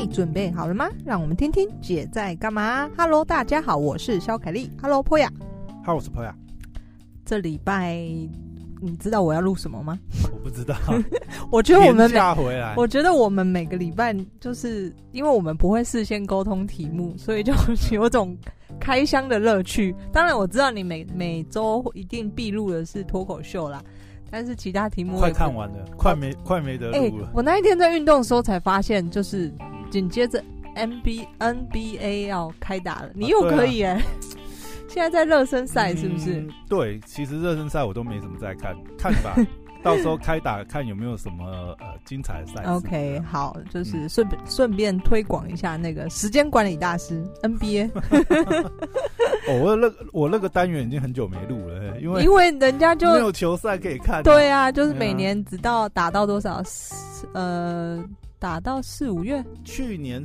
嘿，准备好了吗？让我们听听姐在干嘛。Hello， 大家好，我是肖凯丽。Hello， 波雅。Hello， 我是波雅。这礼拜你知道我要录什么吗？我不知道。我觉得我们每个礼拜就是因为我们不会事先沟通题目，所以就有种开箱的乐趣。当然我知道你每周一定必录的是脱口秀啦。但是其他题目快看完了，快没得录了。我那一天在运动的时候才发现，就是紧接着 NBA 要开打了，你又可以哎、现在在热身赛是不是？对，其实热身赛我都没什么在看，看吧，到时候开打看有没有什么精彩的赛事。OK， 好，就是顺便推广一下那个时间管理大师 NBA。我那个单元已经很久没录了，因为人家就没有球赛可以看。对啊，就是每年直到打到多少？打到4、5月。去年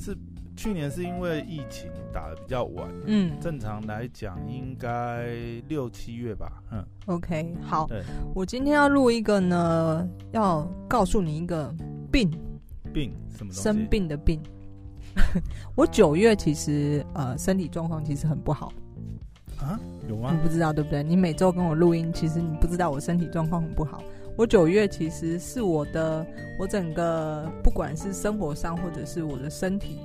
是因为疫情打得比较晚，正常来讲应该6、7月吧。OK， 好，我今天要录一个呢，要告诉你一个病什么东西？生病的病。我9月其实身体状况其实很不好。啊，有吗？你不知道对不对？你每周跟我录音，其实你不知道我身体状况很不好。我9月其实是我整个不管是生活上或者是我的身体，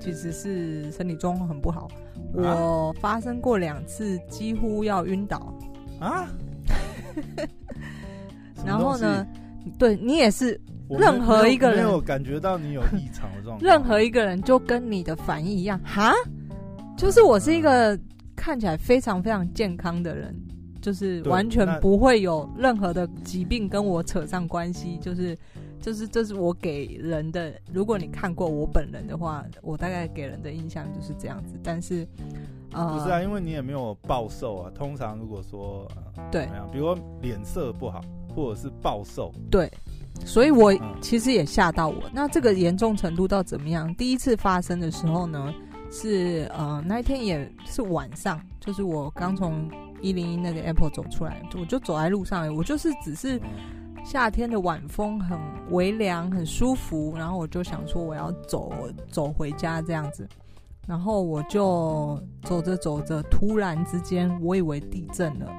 其实是身体状况很不好。我发生过2次几乎要晕倒啊！然后呢，对你也是。任何一个人没有感觉到你有异常的状况，任何一个人就跟你的反应一样哈，就是我是一个看起来非常非常健康的人，就是完全不会有任何的疾病跟我扯上关系，就是这是我给人的，如果你看过我本人的话，我大概给人的印象就是这样子。但是不是啊，因为你也没有暴瘦啊，通常如果说对，比如说脸色不好或者是暴瘦，对，所以我其实也吓到我。那这个严重程度到怎么样？第一次发生的时候呢，是那一天也是晚上，就是我刚从101那个 Apple 走出来，我就走在路上，我就是只是夏天的晚风很微凉，很舒服，然后我就想说我要走回家这样子，然后我就走着走着，突然之间我以为地震了，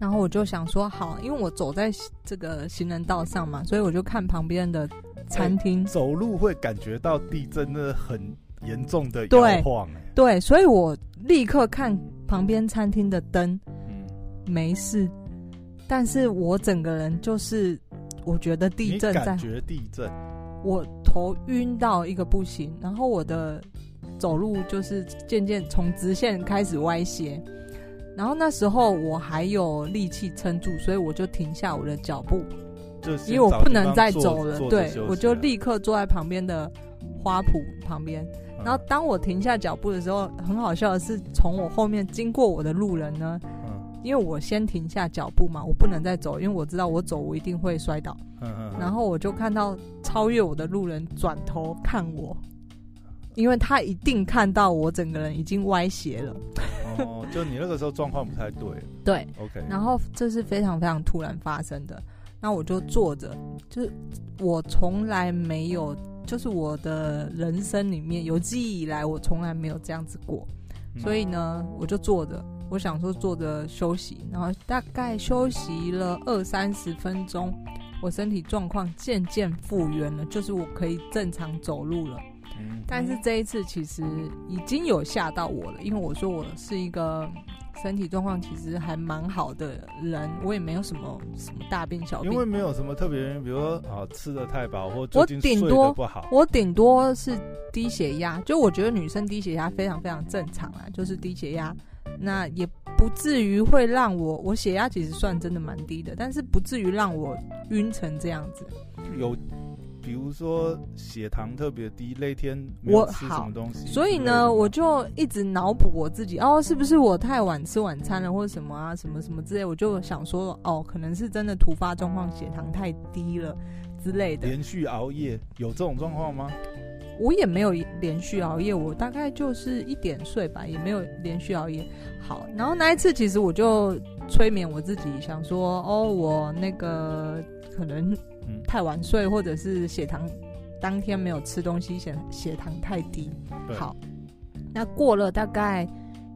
然后我就想说好，因为我走在这个行人道上嘛，所以我就看旁边的餐厅。走路会感觉到地震的很严重的摇晃、对，所以我立刻看旁边餐厅的灯，没事，但是我整个人就是我觉得地震在，你感觉地震，我头晕到一个不行，然后我的走路就是渐渐从直线开始歪斜。然后那时候我还有力气撑住，所以我就停下我的脚步，因为我不能再走了。对，我就立刻坐在旁边的花圃旁边。然后当我停下脚步的时候，很好笑的是，从我后面经过我的路人呢，因为我先停下脚步嘛，我不能再走，因为我知道我走我一定会摔倒。然后我就看到超越我的路人转头看我，因为他一定看到我整个人已经歪斜了。就你那个时候状况不太对。对 ，OK。然后这是非常非常突然发生的，那我就坐着，就是我从来没有，就是我的人生里面有记忆以来，我从来没有这样子过。所以呢，我就坐着，我想说坐着休息，然后大概休息了20-30分钟，我身体状况渐渐复原了，就是我可以正常走路了。但是这一次其实已经有吓到我了，因为我说我是一个身体状况其实还蛮好的人，我也没有什么大病小病，因为没有什么特别原因，比如说吃得太饱或最近睡得不好，我顶多是低血压，就我觉得女生低血压非常非常正常啊，就是低血压，那也不至于会让我血压其实算真的蛮低的，但是不至于让我晕成这样子。有比如说血糖特别低，那天没有吃什么东西，所以呢，我就一直脑补我自己，是不是我太晚吃晚餐了，或者什么啊，什么什么之类，我就想说，可能是真的突发状况，血糖太低了之类的。连续熬夜有这种状况吗？我也没有连续熬夜，我大概就是1点睡吧，也没有连续熬夜。好，然后那一次其实我就催眠我自己，想说，我那个可能太晚睡，或者是血糖当天没有吃东西，血糖太低。好，那过了大概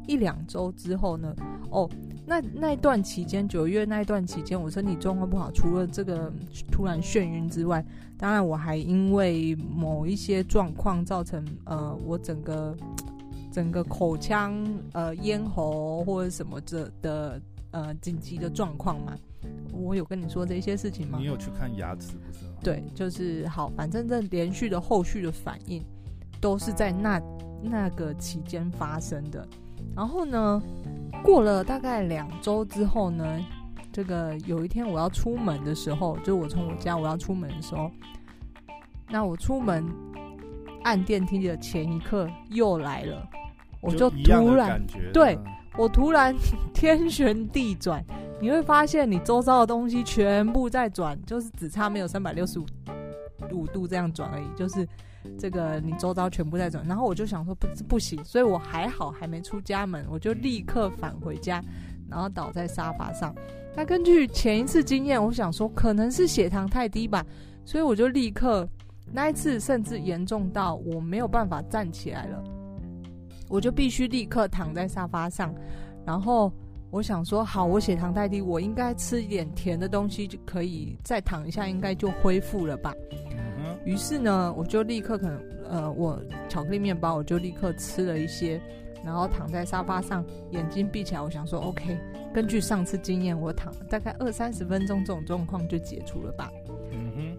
1-2周之后呢，哦，那段期间9月那一段期间我身体状况不好，除了这个突然眩晕之外，当然我还因为某一些状况造成我整个口腔咽喉或者什么的紧急的状况嘛。我有跟你说这些事情吗？你有去看牙齿不是吗？对，就是好，反正这连续的后续的反应都是在那个期间发生的。然后呢，过了大概2周之后呢，这个有一天我要出门的时候，就是我从我家我要出门的时候，那我出门按电梯的前一刻又来了，我就突然感觉，对，我突然天旋地转，你会发现你周遭的东西全部在转，就是只差没有365度这样转而已，就是这个你周遭全部在转。然后我就想说不行，所以我还好还没出家门，我就立刻返回家，然后倒在沙发上。那根据前一次经验，我想说可能是血糖太低吧，所以我就立刻，那一次甚至严重到我没有办法站起来了，我就必须立刻躺在沙发上。然后我想说好，我血糖太低，我应该吃一点甜的东西就可以再躺一下，应该就恢复了吧。于是呢，我就立刻可能我巧克力面包我就立刻吃了一些，然后躺在沙发上，眼睛闭起来。我想说 OK， 根据上次经验，我躺大概20-30分钟，这种状况就解除了吧。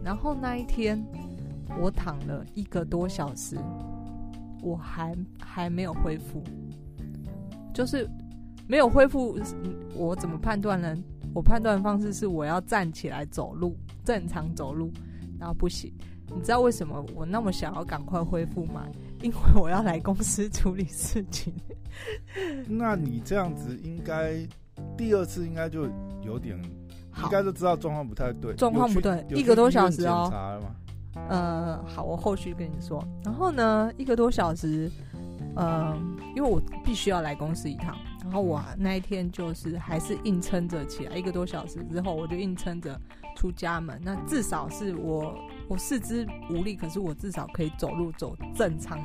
然后那一天我躺了1个多小时，我还没有恢复，就是没有恢复。我怎么判断呢？我判断的方式是我要站起来走路，正常走路，然后不行。你知道为什么我那么想要赶快恢复吗？因为我要来公司处理事情。那你这样子应该第2次应该就有点，应该就知道状况不太对，状况不对，1个多小时哦。好，我后续跟你说。然后呢，1个多小时，因为我必须要来公司一趟，然后我那一天就是还是硬撑着起来。1个多小时之后，我就硬撑着出家门。那至少是我四肢无力，可是我至少可以走路，走正常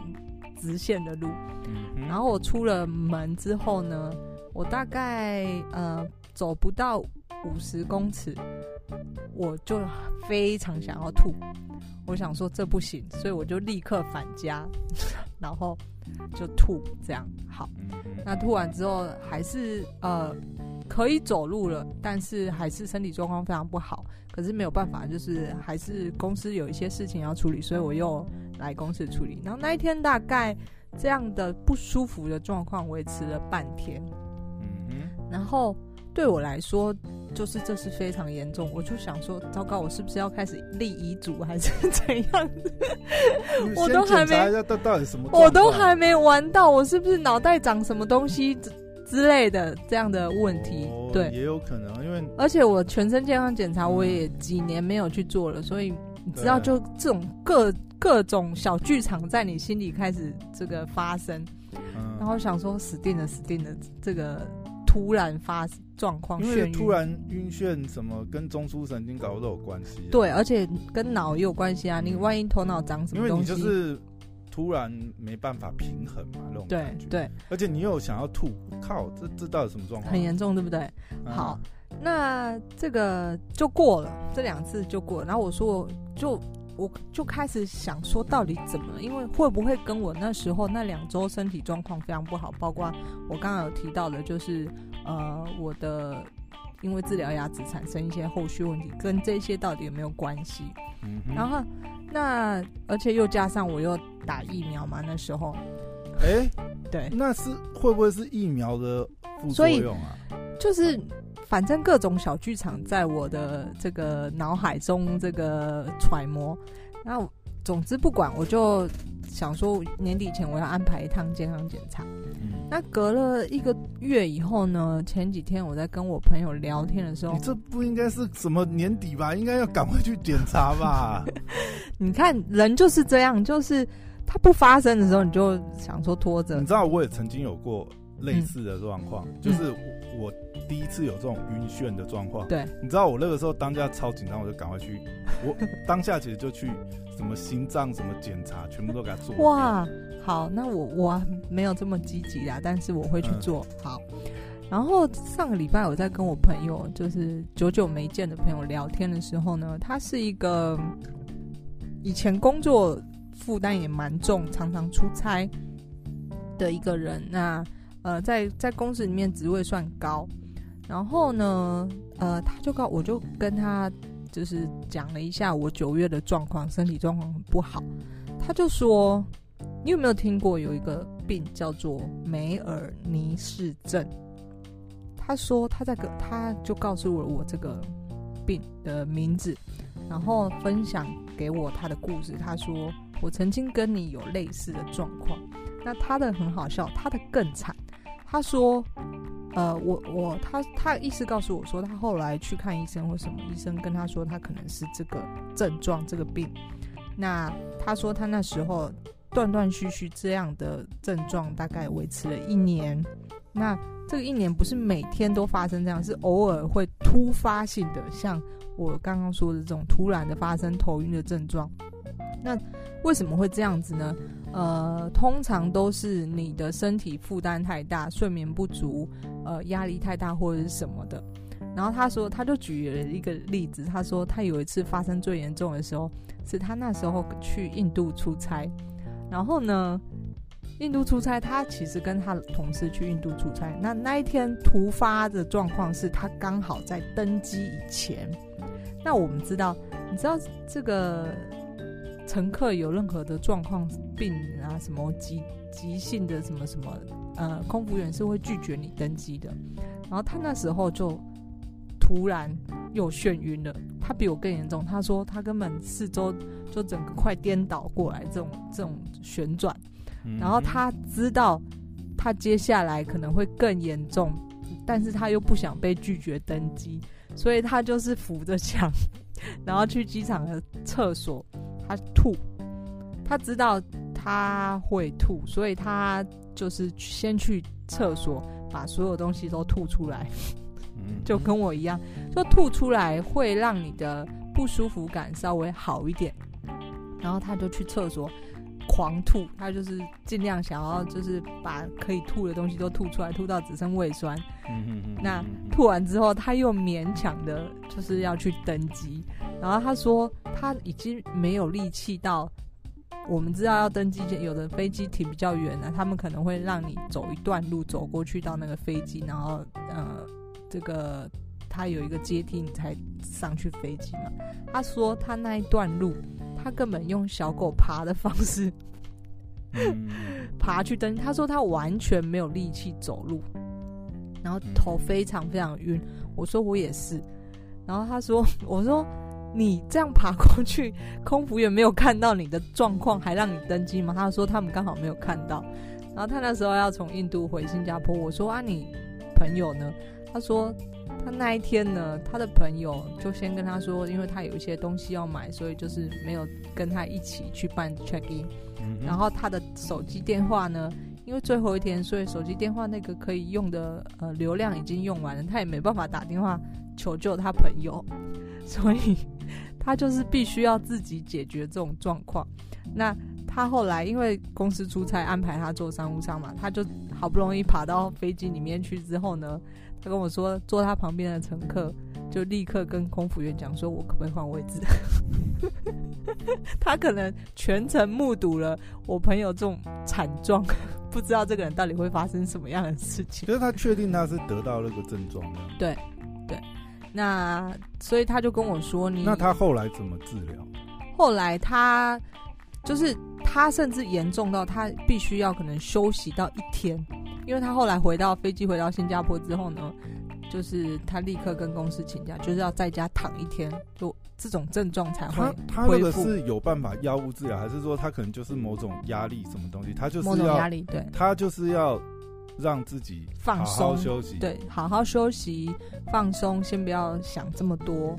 直线的路。然后我出了门之后呢，我大概走不到50公尺，我就非常想要吐。我想说这不行，所以我就立刻返家，然后就吐这样。好，那吐完之后还是可以走路了，但是还是身体状况非常不好。可是没有办法，就是还是公司有一些事情要处理，所以我又来公司处理。然后那一天大概这样的不舒服的状况维持了半天。然后对我来说就是这是非常严重，我就想说糟糕，我是不是要开始立遗嘱还是怎样子？我都还没先检查一下到底什么状况，我都还没玩到，我是不是脑袋长什么东西之类的这样的问题。对，也有可能。因为而且我全身健康检查我也几年没有去做了，所以你知道就这种各种小剧场在你心里开始这个发生。然后想说死定了，这个突然发状况，因为突然晕眩什么跟中枢神经搞不都有关系。对，而且跟脑也有关系啊。你万一头脑长什么东西，因为你就是突然没办法平衡嘛，那种感觉。对，而且你又想要吐，靠，这到底什么状况？很严重，对不对？好，那这个就过了，这2次就过了。然后我说我就开始想说到底怎么了，因为会不会跟我那时候那2周身体状况非常不好，包括我刚刚有提到的就是我的因为治疗牙齿产生一些后续问题，跟这些到底有没有关系。然后那而且又加上我又打疫苗嘛那时候，对，那是会不会是疫苗的副作用啊？就是反正各种小剧场在我的这个脑海中这个揣摩。那总之不管，我就想说年底前我要安排一趟健康检查。那隔了1个月以后呢，前几天我在跟我朋友聊天的时候，你这不应该是什么年底吧，应该要赶快去检查吧。你看人就是这样，就是它不发生的时候你就想说拖着。你知道我也曾经有过类似的状况，就是我第一次有这种晕眩的状况。对，你知道我那个时候当下超紧张，我就赶快去，我当下其实就去什么心脏什么检查，全部都给他做。哇，好，那我没有这么积极啦，但是我会去做。好，然后上个礼拜我在跟我朋友，就是久久没见的朋友聊天的时候呢，他是一个以前工作负担也蛮重，常常出差的一个人。那在公司里面职位算高，然后呢他就我就跟他就是讲了一下我9月的状况，身体状况很不好。他就说，你有没有听过有一个病叫做梅尔尼氏症？他说他就告诉我这个病的名字，然后分享给我他的故事。他说，我曾经跟你有类似的状况。那他的很好笑，他的更惨。他说他意思告诉我说，他后来去看医生或什么，医生跟他说他可能是这个症状这个病。那他说他那时候断断续续这样的症状大概维持了1年。那这个1年不是每天都发生这样，是偶尔会突发性的，像我刚刚说的这种突然的发生头晕的症状。那为什么会这样子呢？通常都是你的身体负担太大，睡眠不足，压力太大或者是什么的。然后他说，他就举了一个例子，他说他有一次发生最严重的时候，是他那时候去印度出差。然后呢，印度出差，他其实跟他的同事去印度出差。那一天突发的状况是他刚好在登机以前。那我们知道，你知道这个乘客有任何的状况病啊什么急性的什么什么空服员是会拒绝你登机的。然后他那时候就突然又眩晕了，他比我更严重。他说他根本四周就整个快颠倒过来，这种旋转。然后他知道他接下来可能会更严重，但是他又不想被拒绝登机，所以他就是扶着墙然后去机场的厕所。他吐，他知道他会吐，所以他就是先去厕所把所有东西都吐出来就跟我一样，就吐出来会让你的不舒服感稍微好一点。然后他就去厕所狂吐，他就是尽量想要就是把可以吐的东西都吐出来，吐到只剩胃酸。那吐完之后他又勉强的就是要去登机。然后他说他已经没有力气到，我们知道要登机前有的飞机停比较远啊，他们可能会让你走一段路走过去到那个飞机，然后这个他有一个阶梯你才上去飞机嘛。他说他那一段路他根本用小狗爬的方式爬去登。他说他完全没有力气走路，然后头非常非常晕。我说我也是。然后他说，我说你这样爬过去，空服员没有看到你的状况还让你登机吗？他说他们刚好没有看到。然后他那时候要从印度回新加坡。我说啊，你朋友呢？他说他那一天呢，他的朋友就先跟他说，因为他有一些东西要买，所以就是没有跟他一起去办 check in。然后他的手机电话呢，因为最后一天，所以手机电话那个可以用的流量已经用完了，他也没办法打电话求救他朋友，所以他就是必须要自己解决这种状况。那他后来因为公司出差安排他坐商务舱嘛，他就好不容易爬到飞机里面去之后呢，他跟我说坐他旁边的乘客就立刻跟空服员讲说，我可不可以换位置他可能全程目睹了我朋友这种惨状，不知道这个人到底会发生什么样的事情。就是他确定他是得到那个症状的。对对，那所以他就跟我说，那他后来怎么治疗？后来他就是他甚至严重到他必须要可能休息到1天。因为他后来回到新加坡之后呢，就是他立刻跟公司请假，就是要在家躺1天，就这种症状才会恢复。他那个是有办法药物治疗，还是说他可能就是某种压力什么东西？他就是要某种压力，对，他就是要让自己放松，好好休息，对，好好休息，放松，先不要想这么多。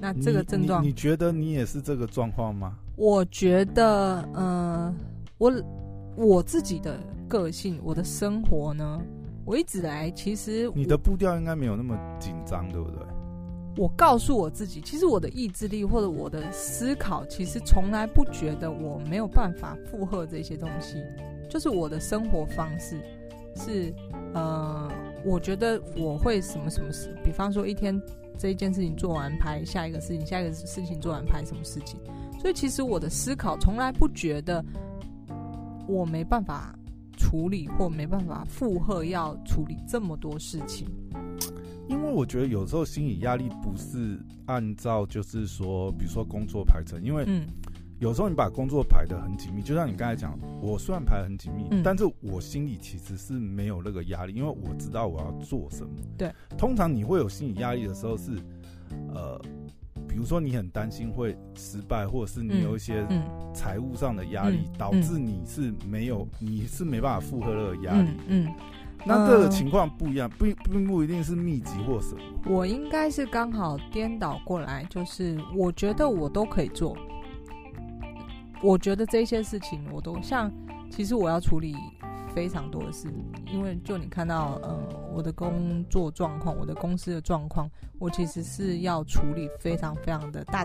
那这个症状，你觉得你也是这个状况吗？我觉得，我自己的个性，我的生活呢，我一直来，其实你的步调应该没有那么紧张，对不对？我告诉我自己，其实我的意志力或者我的思考，其实从来不觉得我没有办法负荷这些东西。就是我的生活方式是，我觉得我会什么什么事，比方说一天这一件事情做完拍下一个事情，下一个事情做完拍什么事情。所以其实我的思考从来不觉得我没办法处理或没办法负荷要处理这么多事情。因为我觉得有时候心理压力不是按照就是说比如说工作排程，因为有时候你把工作排得很紧密，就像你刚才讲，我虽然排得很紧密，但是我心里其实是没有那个压力，因为我知道我要做什么。对，通常你会有心理压力的时候是比如说你很担心会失败，或者是你有一些财务上的压力，导致你是没办法负荷那个压力。那这个情况不一样，并不一定是密集或什么。我应该是刚好颠倒过来，就是我觉得我都可以做，我觉得这些事情我都像，其实我要处理非常多的事，因为就你看到我的工作状况，我的公司的状况，我其实是要处理非常非常的大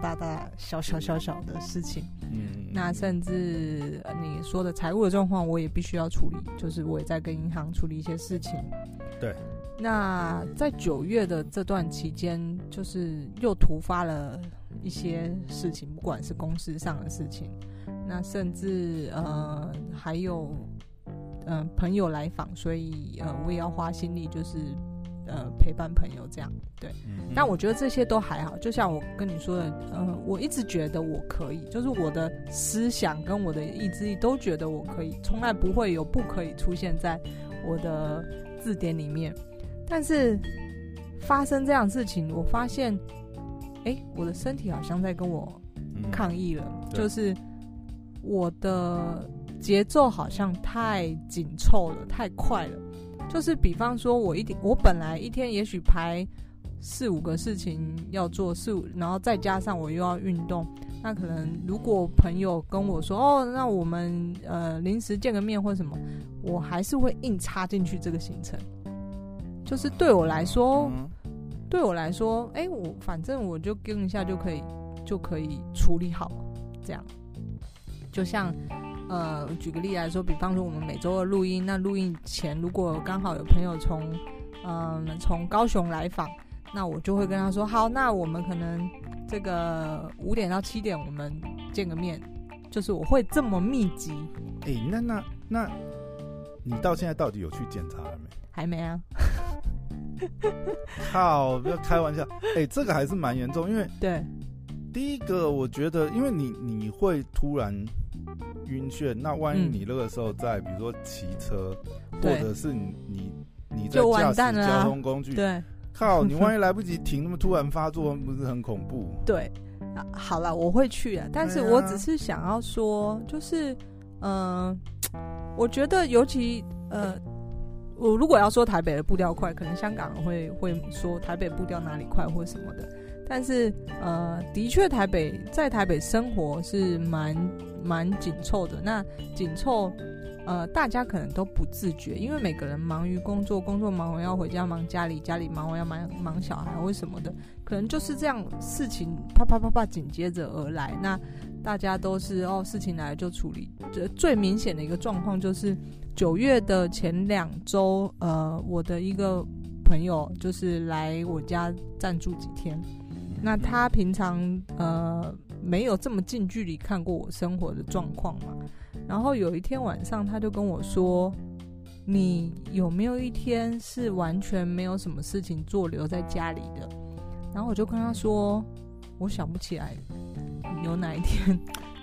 小小小小的事情。那甚至你说的财务的状况我也必须要处理，就是我也在跟银行处理一些事情。对，那在9月的这段期间，就是又突发了一些事情，不管是公司上的事情，那甚至还有朋友来访，所以我也要花心力，就是陪伴朋友这样。对，但我觉得这些都还好。就像我跟你说的，我一直觉得我可以，就是我的思想跟我的意志力都觉得我可以，从来不会有不可以出现在我的字典里面。但是发生这样的事情，我发现，我的身体好像在跟我抗议了，就是我的节奏好像太紧凑了，太快了。就是比方说我本来一天也许排4-5个事情要做，然后再加上我又要运动，那可能如果朋友跟我说那我们临时见个面或什么，我还是会硬插进去这个行程。就是对我来说我反正我就跟一下就可以处理好这样。就像举个例来说，比方说我们每周的录音，那录音前如果刚好有朋友从高雄来访，那我就会跟他说，好，那我们可能这个5点到7点我们见个面，就是我会这么密集。那你到现在到底有去检查了没？还没啊。靠，不要开玩笑。这个还是蛮严重，因为对第一个我觉得，因为你会突然晕眩，那万一你那个时候在比如说骑车，或者是你在驾驶交通工具，对，靠，你万一来不及停，那么突然发作，不是很恐怖？对，好啦，我会去啊，但是我只是想要说，就是我觉得尤其我如果要说台北的步调快，可能香港会说台北步调哪里快或什么的。但是的确在台北生活是蛮紧凑的。那紧凑大家可能都不自觉，因为每个人忙于工作忙完要回家，忙家里，家里忙完要忙小孩或什么的，可能就是这样事情啪啪啪啪紧接着而来。那大家都是事情来了就处理。最明显的一个状况就是9月的前2周，我的一个朋友就是来我家暂住几天，那他平常没有这么近距离看过我生活的状况嘛，然后有一天晚上他就跟我说，你有没有一天是完全没有什么事情做留在家里的？然后我就跟他说，我想不起来有哪一天。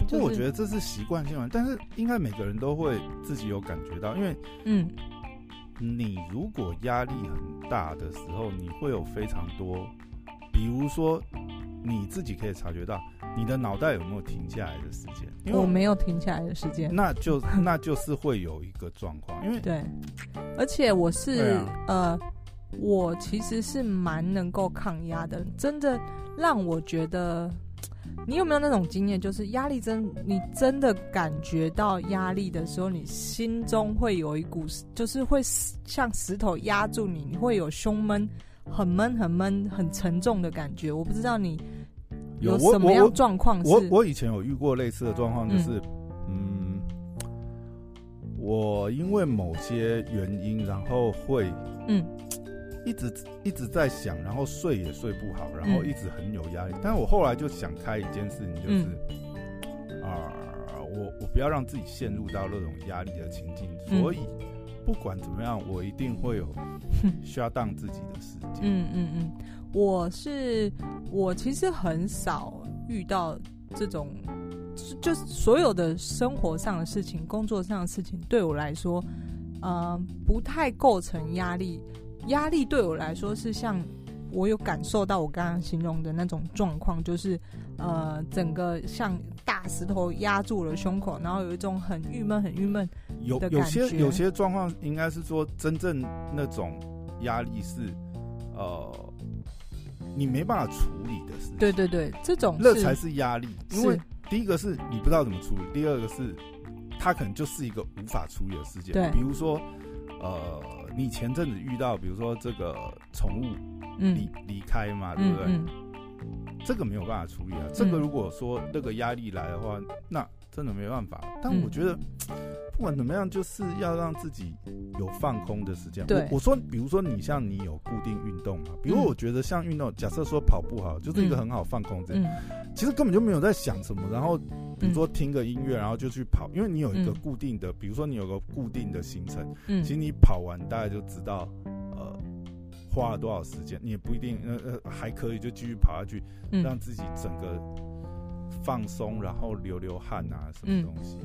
不过我觉得这是习惯性嘛，但是应该每个人都会自己有感觉到，因为你如果压力很大的时候，你会有非常多，比如说你自己可以察觉到你的脑袋有没有停下来的时间。因为我没有停下来的时间，那就是会有一个状况。因为对，而且我是我其实是蛮能够抗压的，真的让我觉得你有没有那种经验，就是压力你真的感觉到压力的时候，你心中会有一股，就是会像石头压住你，你会有胸闷，很闷很闷很沉重的感觉。我不知道你有什么样状况。我以前有遇过类似的状况，就是我因为某些原因，然后会一直在想，然后睡也睡不好，然后一直很有压力。但我后来就想开一件事情，就是我不要让自己陷入到那种压力的情境，所以不管怎么样，我一定会有 shut down 自己的时间。我其实很少遇到这种，就是所有的生活上的事情、工作上的事情，对我来说，不太构成压力。压力对我来说是像我有感受到我刚刚形容的那种状况，就是整个像大石头压住了胸口，然后有一种很郁闷、很郁闷的感觉。有些状况应该是说，真正那种压力是你没办法处理的事情。对对对，这种那才是压力，因为第一个是你不知道怎么处理，第二个是它可能就是一个无法处理的事件。比如说你前阵子遇到，比如说这个宠物离开嘛，对不对？这个没有办法处理啊。这个如果说那个压力来的话，那真的没办法。但我觉得不管怎么样，就是要让自己有放空的时间。我说，比如说你像你有固定运动嘛，比如我觉得像运动，假设说跑步好，就是一个很好放空这样。其实根本就没有在想什么，然后比如说听个音乐，然后就去跑，因为你有一个固定的，比如说你有个固定的行程，其实你跑完大概就知道花了多少时间，你也不一定还可以就继续跑下去，让自己整个放松，然后流汗啊什么东西，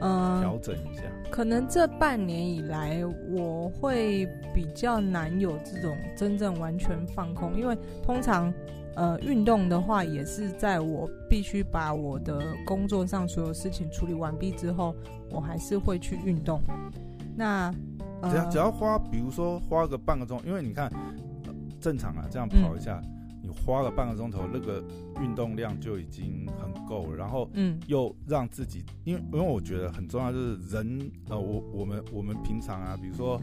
调整一下。可能这半年以来，我会比较难有这种真正完全放空，因为通常运动的话也是在我必须把我的工作上所有事情处理完毕之后，我还是会去运动。那只要花，比如说花个半个钟，因为你看正常啊，这样跑一下，你花个半个钟头，那个运动量就已经很够了。然后又让自己，因为我觉得很重要就是人我们平常啊，比如说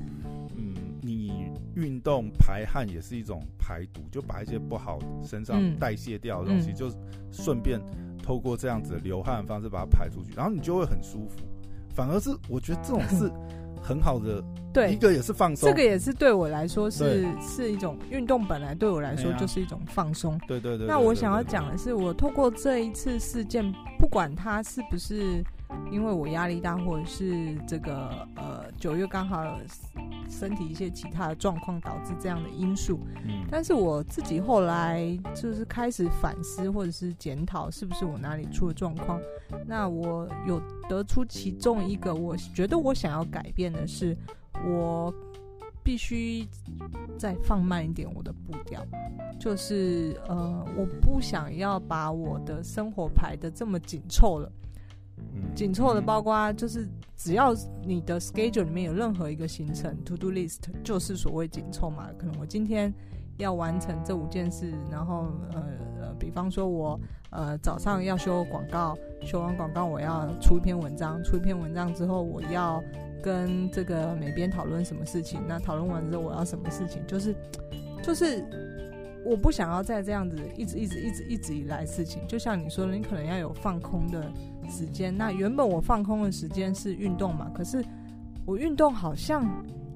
你运动排汗也是一种排毒，就把一些不好身上代谢掉的东西，就顺便透过这样子流汗的方式把它排出去，然后你就会很舒服。反而是我觉得这种是很好的，对，一个也是放松，这个也是对我来说是一种运动，本来对我来说就是一种放松。对对对。那我想要讲的是，我透过这一次事件，不管它是不是因为我压力大，或者是这个9月刚好身体一些其他的状况导致这样的因素，但是我自己后来就是开始反思或者是检讨，是不是我哪里出了状况。那我有得出其中一个，我觉得我想要改变的是，我必须再放慢一点我的步调，就是我不想要把我的生活排得这么紧凑了。紧凑的包括就是只要你的 schedule 里面有任何一个行程 to do list， 就是所谓紧凑嘛。可能我今天要完成这5件事，然后比方说我早上要修广告，修完广告我要出一篇文章，出一篇文章之后我要跟这个美编讨论什么事情，那讨论完之后我要什么事情，就是我不想要再这样子一直以来的事情。就像你说的，你可能要有放空的时间。那原本我放空的时间是运动嘛，可是我运动好像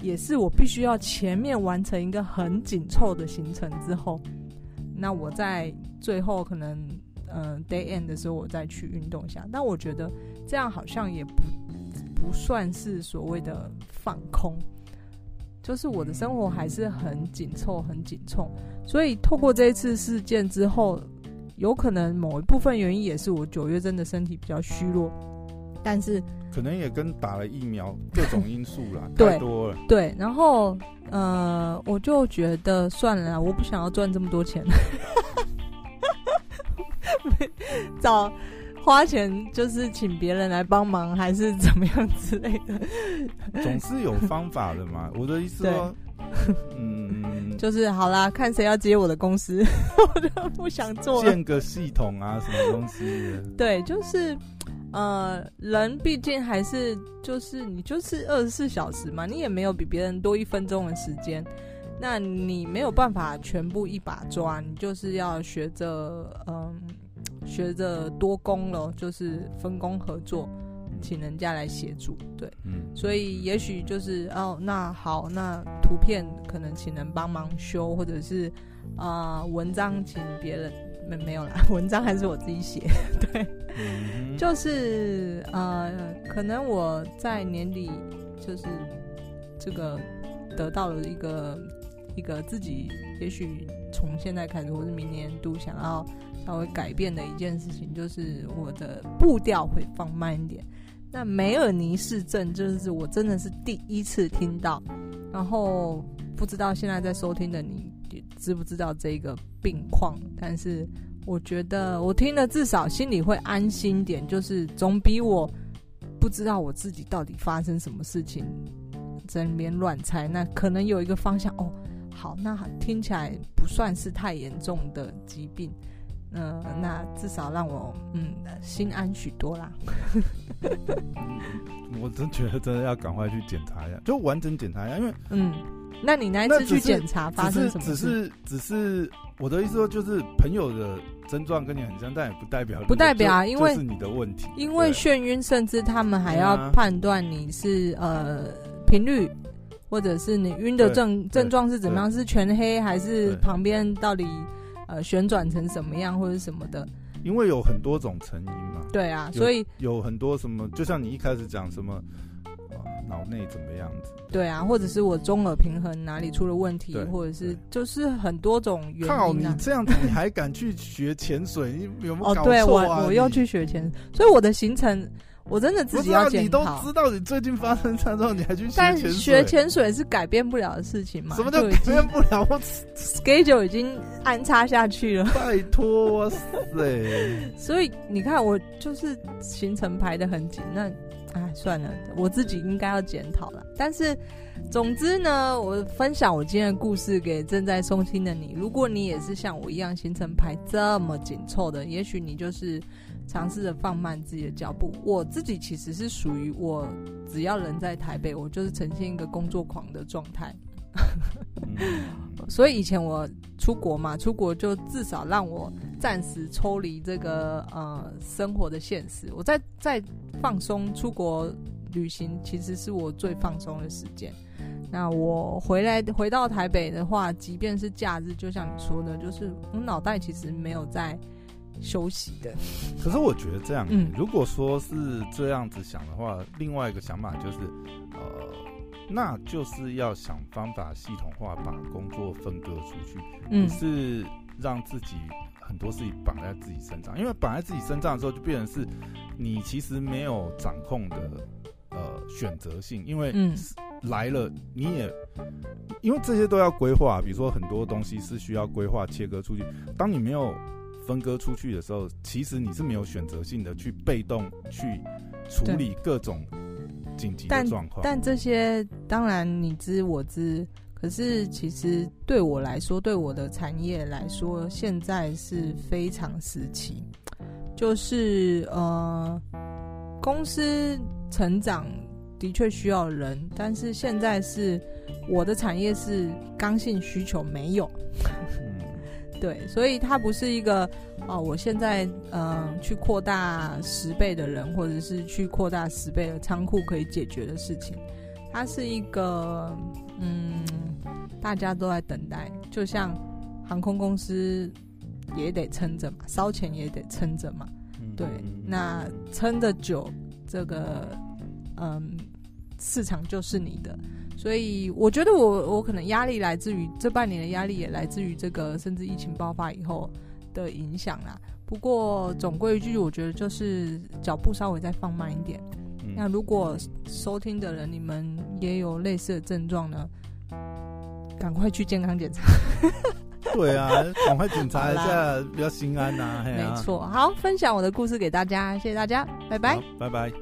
也是我必须要前面完成一个很紧凑的行程之后，那我在最后可能day end 的时候我再去运动一下。但我觉得这样好像也不算是所谓的放空，就是我的生活还是很紧凑很紧凑。所以透过这一次事件之后，有可能某一部分原因也是我9月真的身体比较虚弱，但是可能也跟打了疫苗各种因素啦太多了。对，然后我就觉得算了啦，我不想要赚这么多钱找花钱就是请别人来帮忙还是怎么样之类的，总是有方法的嘛。我的意思说就是好啦，看谁要接我的公司，我就不想做了。建个系统啊，什么东西？对，就是人毕竟还是就是你就是24小时嘛，你也没有比别人多1分钟的时间，那你没有办法全部一把抓，你就是要学着学着多工了，就是分工合作。请人家来协助，对，所以也许就是哦，那好，那图片可能请人帮忙修，或者是文章请别人，没有啦，文章还是我自己写，对，就是可能我在年底就是这个得到了一个自己，也许从现在开始，或是明年度想要稍微改变的一件事情，就是我的步调会放慢一点。那梅尔尼氏症就是我真的是第一次听到，然后不知道现在在收听的你知不知道这个病况，但是我觉得我听了至少心里会安心一点，就是总比我不知道我自己到底发生什么事情在那边乱猜，那可能有一个方向哦。好，那听起来不算是太严重的疾病，那至少让我心安许多啦。我真觉得真的要赶快去检查一下，就完整检查一下，因为那你那一次去检查发生什么事？只是我的意思说，就是朋友的症状跟你很像，但也不代表啊，因为就是你的问题，因为眩晕，甚至他们还要判断你是频率。或者是你晕的症状是怎么样？是全黑还是旁边到底旋转成什么样，或者什么的？因为有很多种成因嘛。对啊，所以有很多什么，就像你一开始讲什么脑内怎么样子？对啊，或者是我中耳平衡哪里出了问题，或者是就是很多种原因啊。靠，你这样子你还敢去学潜水？你有没有搞错啊？对，我又去学潜水，所以我的行程。我真的自己要检讨。你都知道你最近发生啥之后，你还去学潜水？但学潜水是改变不了的事情嘛？什么叫改变不了？我 schedule 已经安插下去了。拜托，哇塞！所以你看，我就是行程排得很紧。那哎，算了，我自己应该要检讨了。但是，总之呢，我分享我今天的故事给正在收听的你。如果你也是像我一样行程排这么紧凑的，也许你就是。尝试着放慢自己的脚步。我自己其实是属于我，只要人在台北，我就是呈现一个工作狂的状态。所以以前我出国嘛，出国就至少让我暂时抽离这个生活的现实。我在放松，出国旅行其实是我最放松的时间。那我回到台北的话，即便是假日，就像你说的，就是我脑袋其实没有在。休息的，可是我觉得这样，如果说是这样子想的话，另外一个想法就是，那就是要想方法系统化把工作分割出去，不是让自己很多事情绑在自己身上，因为绑在自己身上的时候，就变成是你其实没有掌控的选择性，因为来了你也。因为这些都要规划，比如说很多东西是需要规划切割出去，当你没有分割出去的时候，其实你是没有选择性的去被动去处理各种紧急的状况。但这些当然你知我知，可是其实对我来说，对我的产业来说，现在是非常时期，就是公司成长的确需要人，但是现在是我的产业是刚性需求没有。对，所以他不是一个我现在去扩大10倍的人，或者是去扩大10倍的仓库可以解决的事情。它是一个大家都在等待，就像航空公司也得撑着嘛，烧钱也得撑着嘛。对，那撑得久，这个市场就是你的。所以我觉得我可能压力来自于这半年的压力，也来自于这个甚至疫情爆发以后的影响啦。不过总归一句，我觉得就是脚步稍微再放慢一点。那如果收听的人你们也有类似的症状呢，赶快去健康检查。对啊，赶快检查一下，比较心安啊。没错，好，分享我的故事给大家，谢谢大家，拜拜，拜拜。